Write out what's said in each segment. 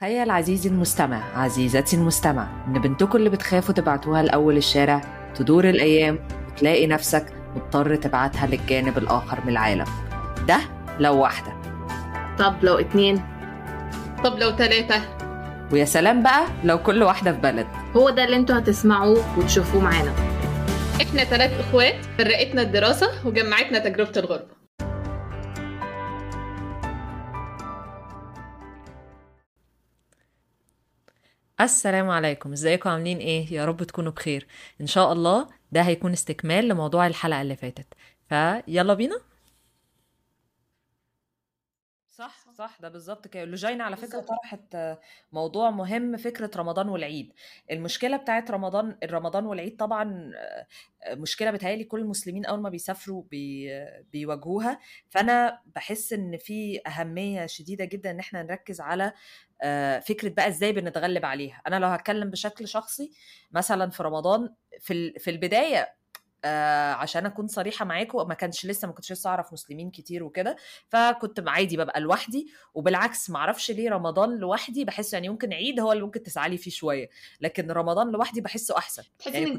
تخيل عزيزي المستمع، عزيزتي المستمع، إن بنتكم اللي بتخافوا تبعتوها لأول الشارع تدور الأيام وتلاقي نفسك مضطر تبعتها للجانب الآخر من العالم. ده لو واحدة، طب لو 2، طب لو 3، ويا سلام بقى لو كل واحدة في بلد. هو ده اللي انتوا هتسمعوه وتشوفوه معانا. احنا 3 اخوات فرقتنا الدراسة وجمعتنا تجربة الغربة. السلام عليكم، ازيكم عاملين ايه؟ يا رب تكونوا بخير ان شاء الله. ده هيكون استكمال لموضوع الحلقة اللي فاتت، فيلا بينا. صح، ده بالظبط كده. لوجينا على فكرة طرحت موضوع مهم، فكرة رمضان والعيد. المشكلة بتاعت رمضان والعيد طبعا مشكلة بتهيألي كل المسلمين أول ما بيسافروا بيواجهوها. فأنا بحس إن في أهمية شديدة جدا إن احنا نركز على فكرة بقى إزاي بنتغلب عليها. أنا لو هتكلم بشكل شخصي مثلا في رمضان في البداية، عشان اكون صريحه معاكم، ما كنتش لسه اعرف مسلمين كتير وكده، فكنت عادي ببقى لوحدي. وبالعكس ما اعرفش ليه رمضان لوحدي بحس يعني ممكن عيد هو اللي ممكن تسعلي فيه شويه، لكن رمضان لوحدي بحسه احسن. تحسي انك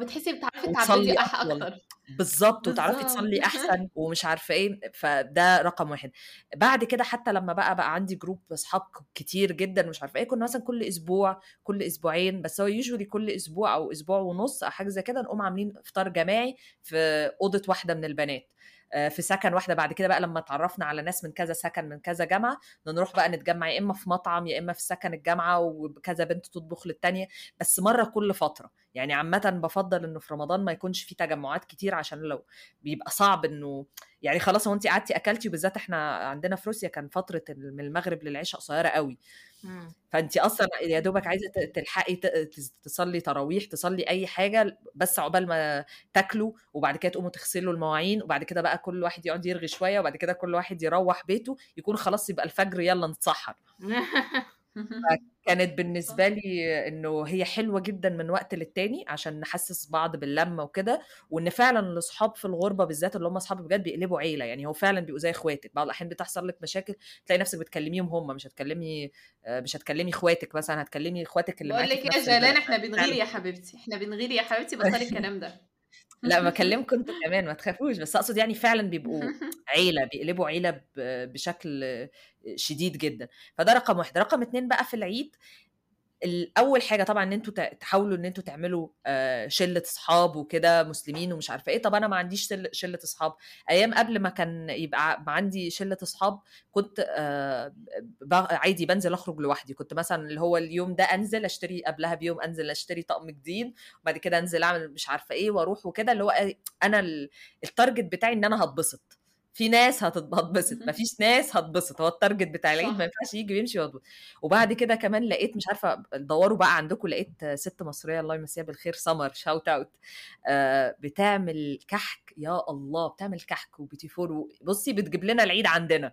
بتحسي بتعرفي تعبدي اكتر، بالظبط، وتعرفي تصلي احسن ومش عارفه ايه. فده رقم 1. بعد كده حتى لما بقى عندي جروب اصحاب كتير جدا ومش عارفه ايه، كنا مثلا كل اسبوع كل اسبوعين، بس هو يجري كل اسبوع او اسبوع ونص او حاجه زي كده، نقوم عاملين افطار جماعي في اوضه واحده من البنات في سكن واحده. بعد كده بقى لما اتعرفنا على ناس من كذا سكن من كذا جامعه، نروح بقى نتجمع يا اما في مطعم يا اما في سكن الجامعه، وكذا بنت تطبخ للتانيه، بس مره كل فتره. يعني عامه بفضل انه في رمضان ما يكونش في تجمعات كتير، عشان لو بيبقى صعب انه يعني خلاص هو انت قعدتي اكلتي. وبالذات احنا عندنا في روسيا كان فتره من المغرب للعشاء قصيره قوي، فانت اصلا يا دوبك عايزه تلحقي تصلي تراويح، تصلي اي حاجه، بس عقبال ما تاكلوا وبعد كده تقوموا تغسلوا المواعين، وبعد كده بقى كل واحد يقعد يرغي شويه، وبعد كده كل واحد يروح بيته، يكون خلاص يبقى الفجر يلا نتسحر. كانت بالنسبه لي انه هي حلوه جدا من وقت للتاني عشان نحسس بعض باللمه وكده، وان فعلا الاصحاب في الغربه بالذات اللي هم اصحاب بجد بيقلبوا عيله. يعني هو فعلا بيبقوا زي اخواتك. بعض الاحيان بتحصل لك مشاكل تلاقي نفسك بتكلميهم هم، مش هتكلمي اخواتك مثلا، هتكلمي اخواتك اللي معاكي. بقول لك يا جلال احنا بنغير يا حبيبتي بطلي الكلام ده. لا بكلمكم انتوا كمان ما تخافوش، بس اقصد يعني فعلا بيبقوا عيله، بيقلبوا عيله بشكل شديد جدا. فده رقم 1. رقم 2 بقى في العيد، الاول حاجه طبعا ان انتوا تحاولوا ان انتوا تعملوا شله اصحاب وكده مسلمين ومش عارفه ايه. طب انا ما عنديش شله اصحاب. ايام قبل ما كان يبقى عندي شله اصحاب كنت عادي بنزل اخرج لوحدي. كنت مثلا اللي هو اليوم ده انزل اشتري، قبلها بيوم انزل اشتري طقم جديد، وبعد كده انزل اعمل مش عارفه ايه واروح وكده. اللي هو انا التارجت بتاعي ان انا هتبسط. في ناس هتتبسط، مفيش ناس هتبسط، هو التارجت بتاع العيد ما ينفعش يجي بيمشي ويضبط. وبعد كده كمان لقيت مش عارفه دوروا بقى عندكم، لقيت ست مصريه الله يمسيها بالخير، سمر شاوت اوت، بتعمل كحك. يا الله بتعمل كحك وبتيفور، بصي بتجيب لنا العيد عندنا.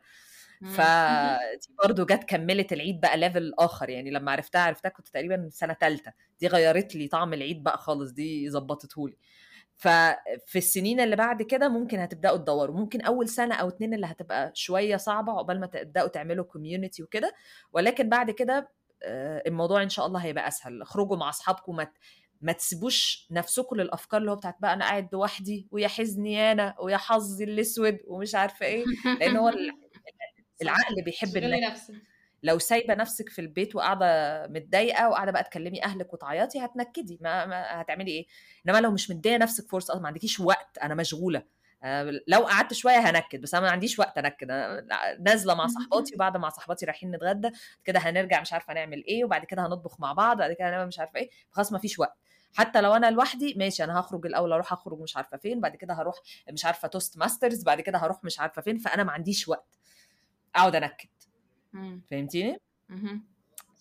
فدي برضو جت كملت العيد بقى ليفل اخر. يعني لما عرفتها كنت تقريبا سنه 3. دي غيرت لي طعم العيد بقى خالص، دي ظبطته لي. ففي السنين اللي بعد كده ممكن هتبداوا تدوروا، ممكن اول 1 أو 2 اللي هتبقى شويه صعبه عقبال ما تبداوا تعملوا كوميونتي وكده، ولكن بعد كده الموضوع ان شاء الله هيبقى اسهل. اخرجوا مع اصحابكم، ما تسيبوش نفسكم للافكار اللي هو بتاعت بقى انا قاعد لوحدي ويا حزني انا ويا حظي الاسود ومش عارفه ايه، لان هو العقل بيحب النفس. لو سايبه نفسك في البيت وقاعده متضايقه وقاعده بقى تكلمي اهلك وتعيطي، هتنكدي. ما هتعملي ايه؟ انما لو مش مديه نفسك فرصه، اصلا ما عندكيش وقت، انا مشغوله، لو قعدت شويه هنكد، بس انا ما عنديش وقت انكد. انا نازله مع صحباتي، وبعد مع صحباتي رايحين نتغدى، كده هنرجع مش عارفه نعمل ايه، وبعد كده هنطبخ مع بعض، بعد كده هنعمل مش عارفه ايه. خلاص ما فيش وقت. حتى لو انا لوحدي ماشي، انا هخرج الاول، اروح مش عارفه فين، بعد كده هروح مش عارفه توست ماسترز، بعد كده هروح مش عارفه فين، فانا ما عنديش وقت اقعد انكد. فهمتيني؟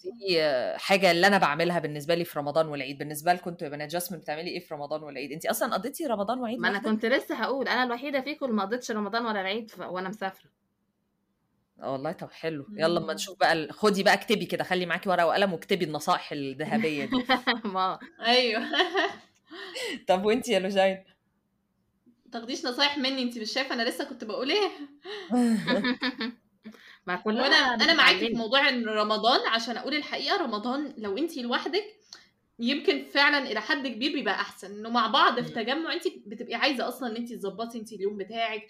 دي حاجه اللي انا بعملها بالنسبه لي في رمضان والعيد. بالنسبه لكم انتوا يا بنات، جاسمين بتعملي ايه في رمضان والعيد؟ انت اصلا قضيتي رمضان وعيد؟ ما انا كنت لسه هقول انا الوحيده فيكم اللي ما قضيتش رمضان ولا العيد وانا مسافره. والله طب حلو. يلا اما نشوف بقى. خدي بقى اكتبي كده، خلي معاكي ورقه وقلم واكتبي النصائح الذهبيه دي. ما ايوه. طب وانت يا لوجين تاخديش نصايح مني؟ انت مش شايفه انا لسه كنت بقول ايه؟ مع كل انا معاكي في موضوع رمضان، عشان اقول الحقيقه رمضان لو انتي لوحدك يمكن فعلا الى حد كبير بيبقى احسن، انه مع بعض في تجمع انت بتبقي عايزه اصلا ان انت تظبطي انت اليوم بتاعك،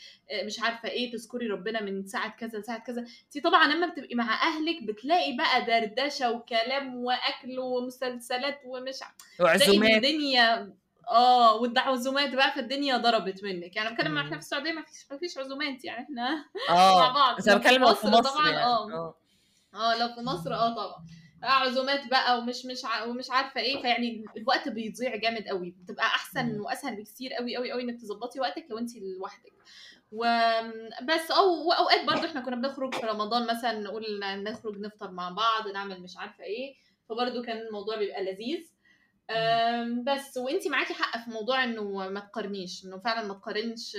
مش عارفه ايه، تذكري ربنا من ساعه كذا لساعه كذا. انت طبعا لما بتبقي مع اهلك بتلاقي بقى دردشه وكلام واكل ومسلسلات ومش وعزومات الدنيا، والعزومات بقى في الدنيا ضربت منك. يعني بتكلم احنا في السعوديه ما فيش عزومات، يعني احنا مع بعض. بس بتكلم في مصر طبعا يعني. لو في مصر طبعا عزومات بقى ومش عارفه ايه، فيعني الوقت بيضيع جامد قوي، بتبقى احسن واسهل بكتير قوي قوي قوي انك تظبطي وقتك لو انت لوحدك. وبس اوقات برضو احنا كنا بنخرج في رمضان مثلا، نقول نخرج نفطر مع بعض، نعمل مش عارفه ايه، فبرضو كان الموضوع بيبقى لذيذ. بس وانتي معاكي حق في موضوع انه ما تقارنيش، انه فعلا ما تقارنش.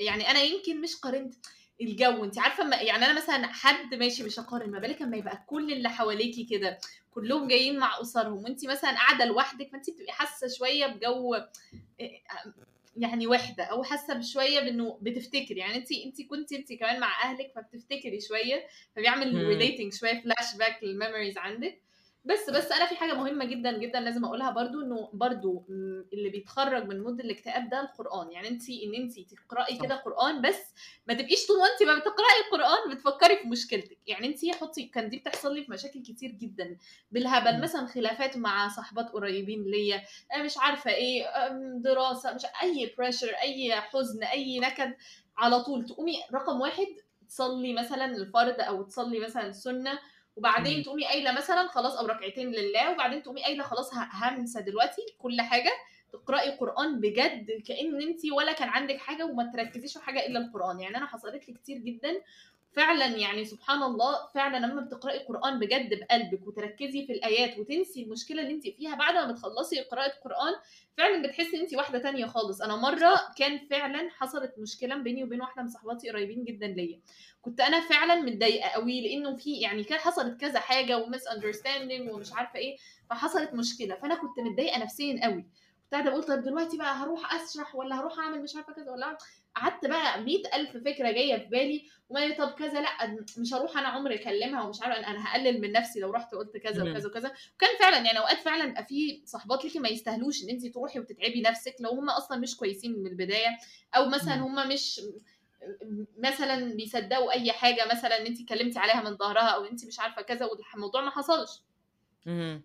يعني انا يمكن مش قارنت الجو، انت عارفه يعني انا مثلا حد ماشي مش هقارن، ما بالك اما يبقى كل اللي حواليكي كده كلهم جايين مع اسرهم وانت مثلا قاعده لوحدك، فانت بتبقي حاسه شويه بجو يعني وحده، او حاسه بشويه بانه بتفتكري، يعني انت كنت كمان مع اهلك فبتفتكري شويه، فبيعمل ريليتنج شويه، فلاش باك للميموريز عندك. بس انا في حاجه مهمه جدا جدا لازم اقولها برضو، انه برضو اللي بيتخرج من مود الاكتئاب ده القران. يعني انت تقراي كده قران، بس ما تبقيش طول ما انت ما بتقراي القران بتفكري في مشكلتك. يعني انت حطي، كان دي بتحصل لي في مشاكل كتير جدا بالهبل، مثلا خلافات مع صاحبات قريبين ليا، مش عارفه ايه، دراسه، مش اي بريشر، اي حزن، اي نكد، على طول تقومي رقم واحد تصلي مثلا الفرض، او تصلي مثلا السنه، وبعدين تقومي قايله مثلا خلاص، او ركعتين لله، وبعدين تقومي قايله خلاص هنسى دلوقتي كل حاجه، تقراي قران بجد كأن انتي ولا كان عندك حاجه، وما تركزيش في حاجه الا القران. يعني انا حصلت لي كتير جدا فعلا، يعني سبحان الله فعلا لما بتقراي قران بجد بقلبك وتركزي في الايات وتنسي المشكله اللي انتي فيها، بعد ما بتخلصي قراءه قران فعلا بتحسي ان انتي واحده تانية خالص. انا مره كان فعلا حصلت مشكله بيني وبين واحده من صحباتي قريبين جدا ليا، كنت انا فعلا متضايقه قوي، لانه في يعني كان حصلت كذا حاجه ومس اندرستاندينج ومش عارفه ايه، فحصلت مشكله، فانا كنت متضايقه نفسيا قوي. كنت قاعده بقول طب دلوقتي بقى هروح اسرح، ولا هروح اعمل مش عارفه كذا، ولا قعدت بقى 100,000 فكره جايه في بالي، وما طب كذا، لا مش هروح انا عمري اكلمها، ومش عارفه انا هقلل من نفسي لو رحت قلت كذا وكذا وكذا. وكان فعلا يعني اوقات فعلا بقى في صحبات ليكي ما يستاهلوش ان انت تروحي وتتعبي نفسك، لو هم اصلا مش كويسين من البدايه، او مثلا هم مش مثلا بيصدقوا اي حاجه مثلا انت اتكلمتي عليها من ظهرها، او انت مش عارفه كذا والموضوع ما حصلش.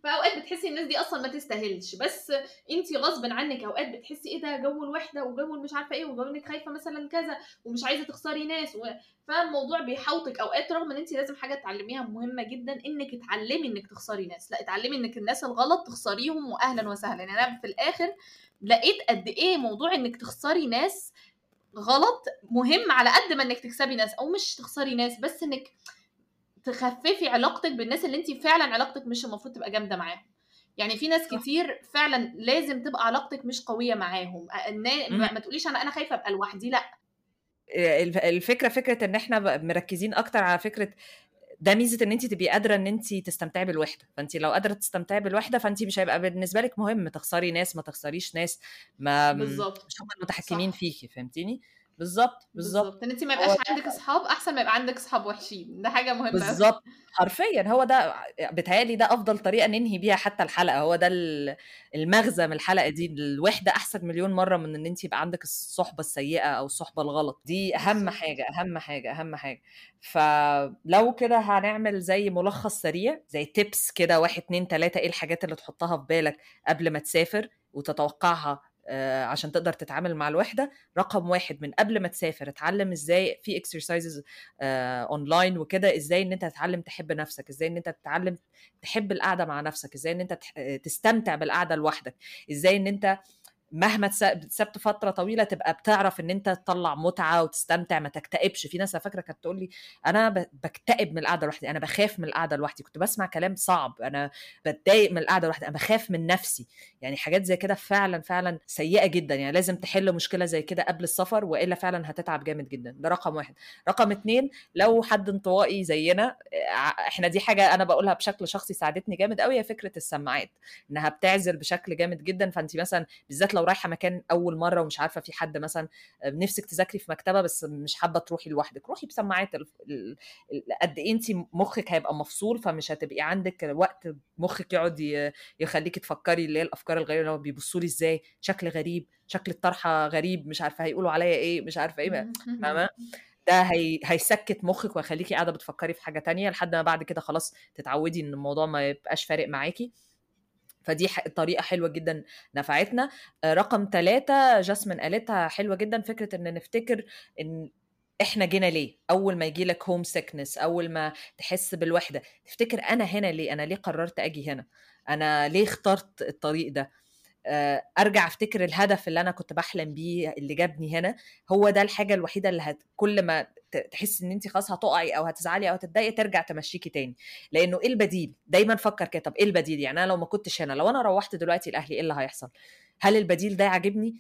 فاوقات بتحسي الناس دي اصلا ما تستاهلش، بس انت غصب عنك اوقات بتحسي ايه ده جو الوحده، وجو مش عارفه ايه، وجو انك خايفه مثلا كذا ومش عايزه تخسري ناس، فالموضوع بيحوطك اوقات، رغم ان انت لازم حاجه تتعلميها مهمه جدا، انك اتعلمي انك تخسري ناس، لا اتعلمي انك الناس الغلط تخسريهم واهلا وسهلا. يعني انا في الاخر لقيت قد ايه موضوع انك تخسري ناس غلط مهم، على قد ما انك تكسبي ناس، او مش تخسري ناس بس انك تخففي علاقتك بالناس اللي انت فعلا علاقتك مش المفروض تبقى جامده معاهم. يعني في ناس كتير فعلا لازم تبقى علاقتك مش قويه معاهم، ما تقوليش انا خايفه ابقى لوحدي، لا. الفكره فكره ان احنا مركزين اكتر على فكره ده، ميزه ان انت تبقي قادره ان انت تستمتعي بالوحده، فانت لو قادره تستمتعي بالوحده فانت مش هيبقى بالنسبه لك مهم تخسري ناس ما تخسريش ناس، ما بالظبط مش هم المتحكمين فيكي، فهمتيني؟ بالظبط ان انت ما يبقاش عندك اصحاب، احسن ما يبقى عندك اصحاب وحشين، ده حاجه مهمه بالظبط حرفيا. هو ده بتهيألي ده افضل طريقه ننهي بيها حتى الحلقه، هو ده المغزى من الحلقه دي، الوحده احسن مليون مره من ان انت يبقى عندك الصحبه السيئه او الصحبه الغلط، دي اهم حاجه اهم حاجه. فلو كده هنعمل زي ملخص سريع، زي تيبس كده 1 2 3، ايه الحاجات اللي تحطها في بالك قبل ما تسافر وتتوقعها عشان تقدر تتعامل مع الوحدة. رقم 1، من قبل ما تسافر اتعلم ازاي في اكسرسايزز اونلاين وكده، ازاي ان انت تتعلم تحب نفسك، ازاي ان انت تتعلم تحب القعدة مع نفسك، ازاي ان انت تستمتع بالقعدة لوحدك، ازاي ان انت مهما تسبت فترة طويلة تبقى بتعرف ان انت تطلع متعة وتستمتع، ما تكتئبش. في ناس فاكرة كانت تقول لي انا بكتئب من القعدة لوحدي، انا بخاف من القعدة لوحدي، كنت بسمع كلام صعب، انا بتضايق من القعدة لوحدي، انا بخاف من نفسي. يعني حاجات زي كده فعلا فعلا سيئة جدا، يعني لازم تحل مشكلة زي كده قبل السفر، وإلا فعلا هتتعب جامد جدا. ده رقم 1. رقم 2، لو حد انطوائي زينا احنا، دي حاجة انا بقولها بشكل شخصي ساعدتني جامد قوي، هي فكرة السماعات انها بتعزل بشكل جامد جدا. فانت مثلا بالذات لو رايحه مكان اول مره ومش عارفه، في حد مثلا نفسك تذاكري في مكتبه بس مش حابه تروحي لوحدك، روحي بسماعات. قد ايه انت مخك هيبقى مفصول، فمش هتبقي عندك وقت مخك يقعد يخليكي تفكري اللي هي الافكار الغريبه، لو بيبصوا لي ازاي، شكل غريب، شكل الطرحه غريب، مش عارفه هيقولوا عليا ايه، مش عارفه ايه، فاهمه؟ ده هيسكت مخك ويخليكي قاعده بتفكري في حاجه تانية لحد ما بعد كده خلاص تتعودي ان الموضوع ما يبقاش فارق معاكي. فدي طريقه حلوه جدا نفعتنا. رقم 3 جاسمين قالتها حلوه جدا، فكره ان نفتكر ان احنا جينا ليه. اول ما يجي لك هوم سيكنس، اول ما تحس بالوحده، تفتكر انا هنا ليه، انا ليه قررت اجي هنا، انا ليه اخترت الطريق ده. ارجع افتكر الهدف اللي انا كنت بحلم بيه اللي جابني هنا، هو ده الحاجه الوحيده اللي كل ما تحس ان انت خلاص هتقعي او هتزعلي او هتتضايقي ترجع تمشيكي تاني، لانه ايه البديل. دايما فكر كده، طب ايه البديل؟ يعني انا لو ما كنتش هنا، لو انا روحت دلوقتي لاهلي ايه اللي هيحصل؟ هل البديل ده عاجبني؟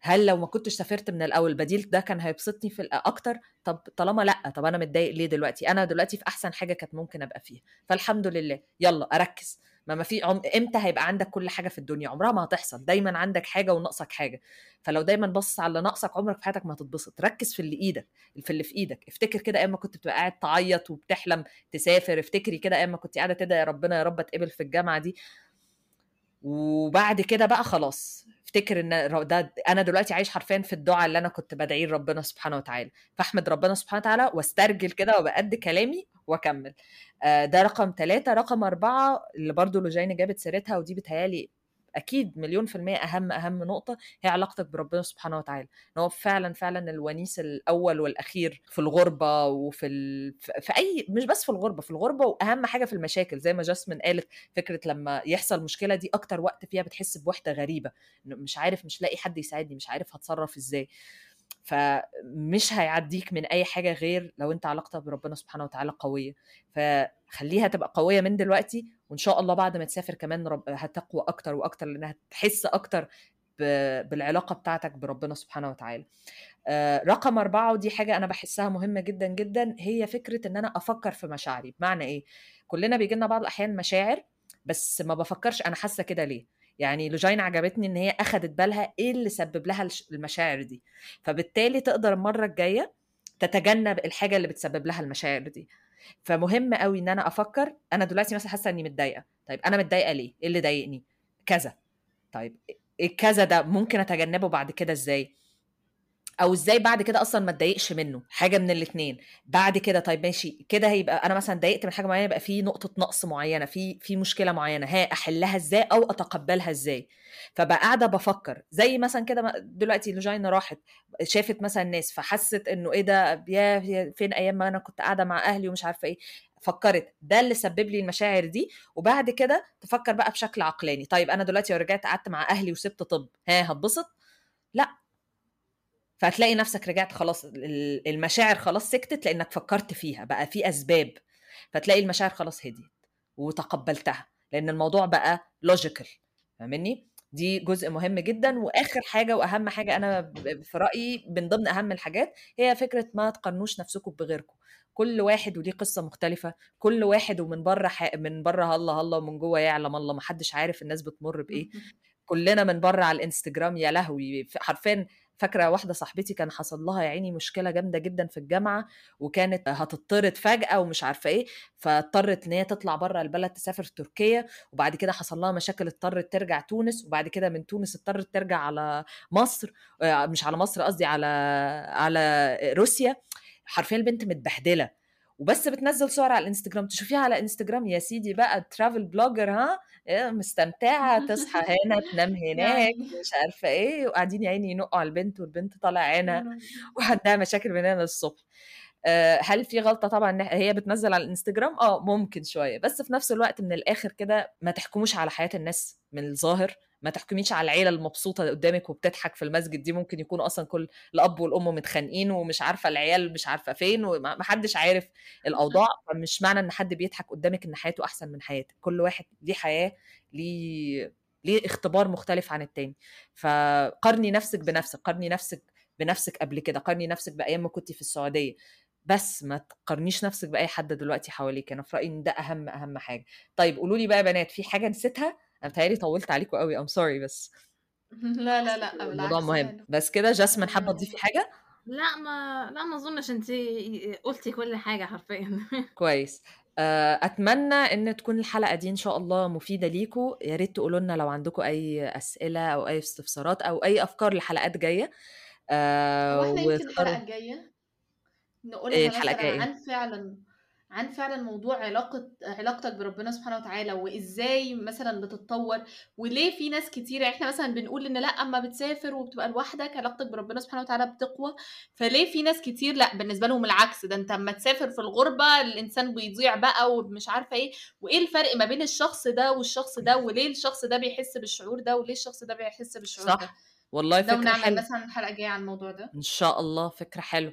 هل لو ما كنتش سافرت من الاول البديل ده كان هيبسطني في اكتر؟ طب طالما لا، طب انا متضايق ليه دلوقتي؟ انا دلوقتي في احسن حاجه كانت ممكن ابقى فيها، فالحمد لله يلا اركز. ما في امتى هيبقى عندك كل حاجه في الدنيا؟ عمرها ما هتحصل، دايما عندك حاجه ونقصك حاجه. فلو دايما بص على نقصك عمرك في حياتك ما هتتبسط. ركز في اللي ايدك، في اللي في ايدك. افتكر كده اما كنت بتبقى قاعد تعيط وبتحلم تسافر، افتكري كده اما كنت قاعده تدعي يا ربنا يا رب اتقبل في الجامعه دي. وبعد كده بقى خلاص افتكر ان ده انا دلوقتي عايش حرفيا في الدعاء اللي انا كنت بدعيه لربنا سبحانه وتعالى، فاحمد ربنا سبحانه وتعالى واسترجل كده وبقد كلامي واكمل. ده رقم 3. رقم 4 اللي برضو لوجين جابت سيرتها، ودي بتهيالي اكيد 100% اهم نقطه، هي علاقتك بربنا سبحانه وتعالى، ان هو فعلا الونيس الاول والاخير في الغربه، وفي في اي، مش بس في الغربه، في الغربه واهم حاجه في المشاكل. زي ما جاسمين قالت، فكره لما يحصل مشكله دي اكتر وقت فيها بتحس بوحده غريبه، مش لاقي حد يساعدني، مش عارف هتصرف ازاي. فمش هيعديك من اي حاجه غير لو انت علاقتك بربنا سبحانه وتعالى قويه. فخليها تبقى قويه من دلوقتي، وان شاء الله بعد ما تسافر كمان هتقوى اكتر واكتر، لانها هتحس اكتر بالعلاقه بتاعتك بربنا سبحانه وتعالى. رقم 4، ودي حاجه انا بحسها مهمه جدا جدا، هي فكره ان انا افكر في مشاعري. بمعنى ايه؟ كلنا بيجي لنا بعض الاحيان مشاعر بس ما بفكرش انا حاسه كده ليه. يعني لوجين عجبتني ان هي اخدت بالها ايه اللي سبب لها المشاعر دي، فبالتالي تقدر المره الجايه تتجنب الحاجه اللي بتسبب لها المشاعر دي. فمهم قوي ان انا افكر، انا دلوقتي مثلا حاسه اني متضايقه، طيب انا متضايقه ليه؟ ايه اللي ضايقني؟ كذا. طيب الكذا ده ممكن اتجنبه بعد كده ازاي، او ازاي بعد كده اصلا ما اتضايقش منه، حاجه من الاثنين بعد كده. طيب ماشي كده، هيبقى انا مثلا ضايقت من حاجه معينه، يبقى في نقطه نقص معينه، في مشكله معينه، ها احلها ازاي او اتقبلها ازاي. فبقى قاعده بفكر، زي مثلا كده دلوقتي لوجين راحت شافت مثلا الناس فحست انه ايه ده، يا فين ايام ما انا كنت قاعده مع اهلي ومش عارفه ايه. فكرت ده اللي سبب لي المشاعر دي، وبعد كده تفكر بقى بشكل عقلاني. طيب انا دلوقتي لو رجعت قعدت مع اهلي وسبت، طب ها هتبسط؟ لا. فهتلاقي نفسك رجعت خلاص المشاعر خلاص سكتت لأنك فكرت فيها، بقى في أسباب، فتلاقي المشاعر خلاص هديت وتقبلتها لأن الموضوع بقى لوجيكال. فاهمني؟ دي جزء مهم جدا. وآخر حاجة وأهم حاجة أنا في رأيي من ضمن أهم الحاجات، هي فكرة ما تقارنوش نفسكم بغيركم. كل واحد وليه قصة مختلفة، كل واحد ومن بره من بره الله الله، ومن جوه يعلم الله، ما حدش عارف الناس بتمر بإيه. كلنا من بره على الانستجرام يا لهوي، حرفيا فاكرة واحدة صاحبتي كان حصل لها يا عيني مشكلة جامدة جدا في الجامعة، وكانت هتضطرت فجأة ومش عارفة ايه، فاضطرت ان هي تطلع برا البلد تسافر تركيا، وبعد كده حصل لها مشاكل اضطرت ترجع تونس، وبعد كده من تونس اضطرت ترجع على مصر، مش على مصر قصدي، على روسيا. حرفيا البنت متبهدلة وبس بتنزل صور على الانستجرام، تشوفيها على انستجرام يا سيدي بقى ترافل بلوجر، ها مستمتعه، تصحى هنا تنام هناك مش عارفه ايه، وقاعدين يا عيني ينقوا على البنت، والبنت طالعه عينها وعندها مشاكل من هنا للصبح. هل في غلطه؟ طبعا هي بتنزل على الانستجرام ممكن شويه، بس في نفس الوقت من الاخر كده ما تحكموش على حياه الناس من الظاهر، ما تحكميش على العيله المبسوطه قدامك وبتضحك في المسجد، دي ممكن يكونوا اصلا كل الاب والام متخانقين ومش عارفه العيال مش عارفه فين ومحدش عارف الاوضاع. فمش معنى ان حد بيضحك قدامك ان حياته احسن من حياتك. كل واحد ليه حياه، ليه اختبار مختلف عن التاني. فقارني نفسك بنفسك، قارني نفسك بنفسك قبل كده، قارني نفسك بايام ما كنت في السعوديه، بس ما تقارنيش نفسك باي حد دلوقتي حواليك. انا في رايي ان ده اهم حاجه. طيب قولوا لي بقى يا بنات، في حاجه نسيتها؟ انا بتهيألي طولت عليكم قوي، I'm sorry، بس لا لا لا الموضوع بالعكس مهم. يعني بس كده جاسمين حابه تضيفي حاجه؟ لا ما اظنش، انت قلتي كل حاجه حرفيا. كويس. اتمنى ان تكون الحلقه دي ان شاء الله مفيده ليكم. يا ريت تقولوا لنا لو عندكم اي اسئله او اي استفسارات او اي افكار لحلقات جايه. واحنا يمكن الحلقه الجايه نقول مثلا عن فعلا موضوع علاقتك بربنا سبحانه وتعالى، وازاي مثلا بتتطور، وليه في ناس كتير احنا مثلا بنقول ان لا اما بتسافر وبتبقى لوحدك علاقتك بربنا سبحانه وتعالى بتقوى، فليه في ناس كتير لا بالنسبه لهم العكس، ده انت اما تسافر في الغربه الانسان بيضيع بقى ومش عارفه ايه، وايه الفرق ما بين الشخص ده والشخص ده، وليه الشخص ده بيحس بالشعور ده وليه الشخص ده بيحس بالشعور صح. ده والله فكره نعمل حلو مثلا حلقه جايه عن الموضوع ده ان شاء الله، فكره حلوه.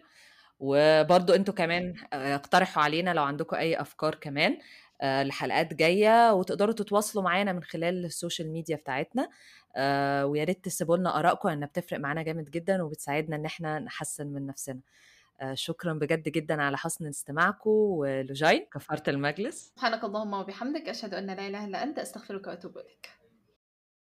وبرضو انتوا كمان اقترحوا علينا لو عندكم اي افكار كمان لحلقات جايه، وتقدروا تتواصلوا معانا من خلال السوشيال ميديا بتاعتنا، ويا ريت تسيبوا لنا ارائكم لانها بتفرق معانا جامد جدا وبتساعدنا ان احنا نحسن من نفسنا. شكرا بجد جدا على حسن استماعكم. ولوجين كفاره المجلس، سبحانك اللهم وبحمدك، اشهد ان لا اله الا انت، استغفرك واتوب اليك.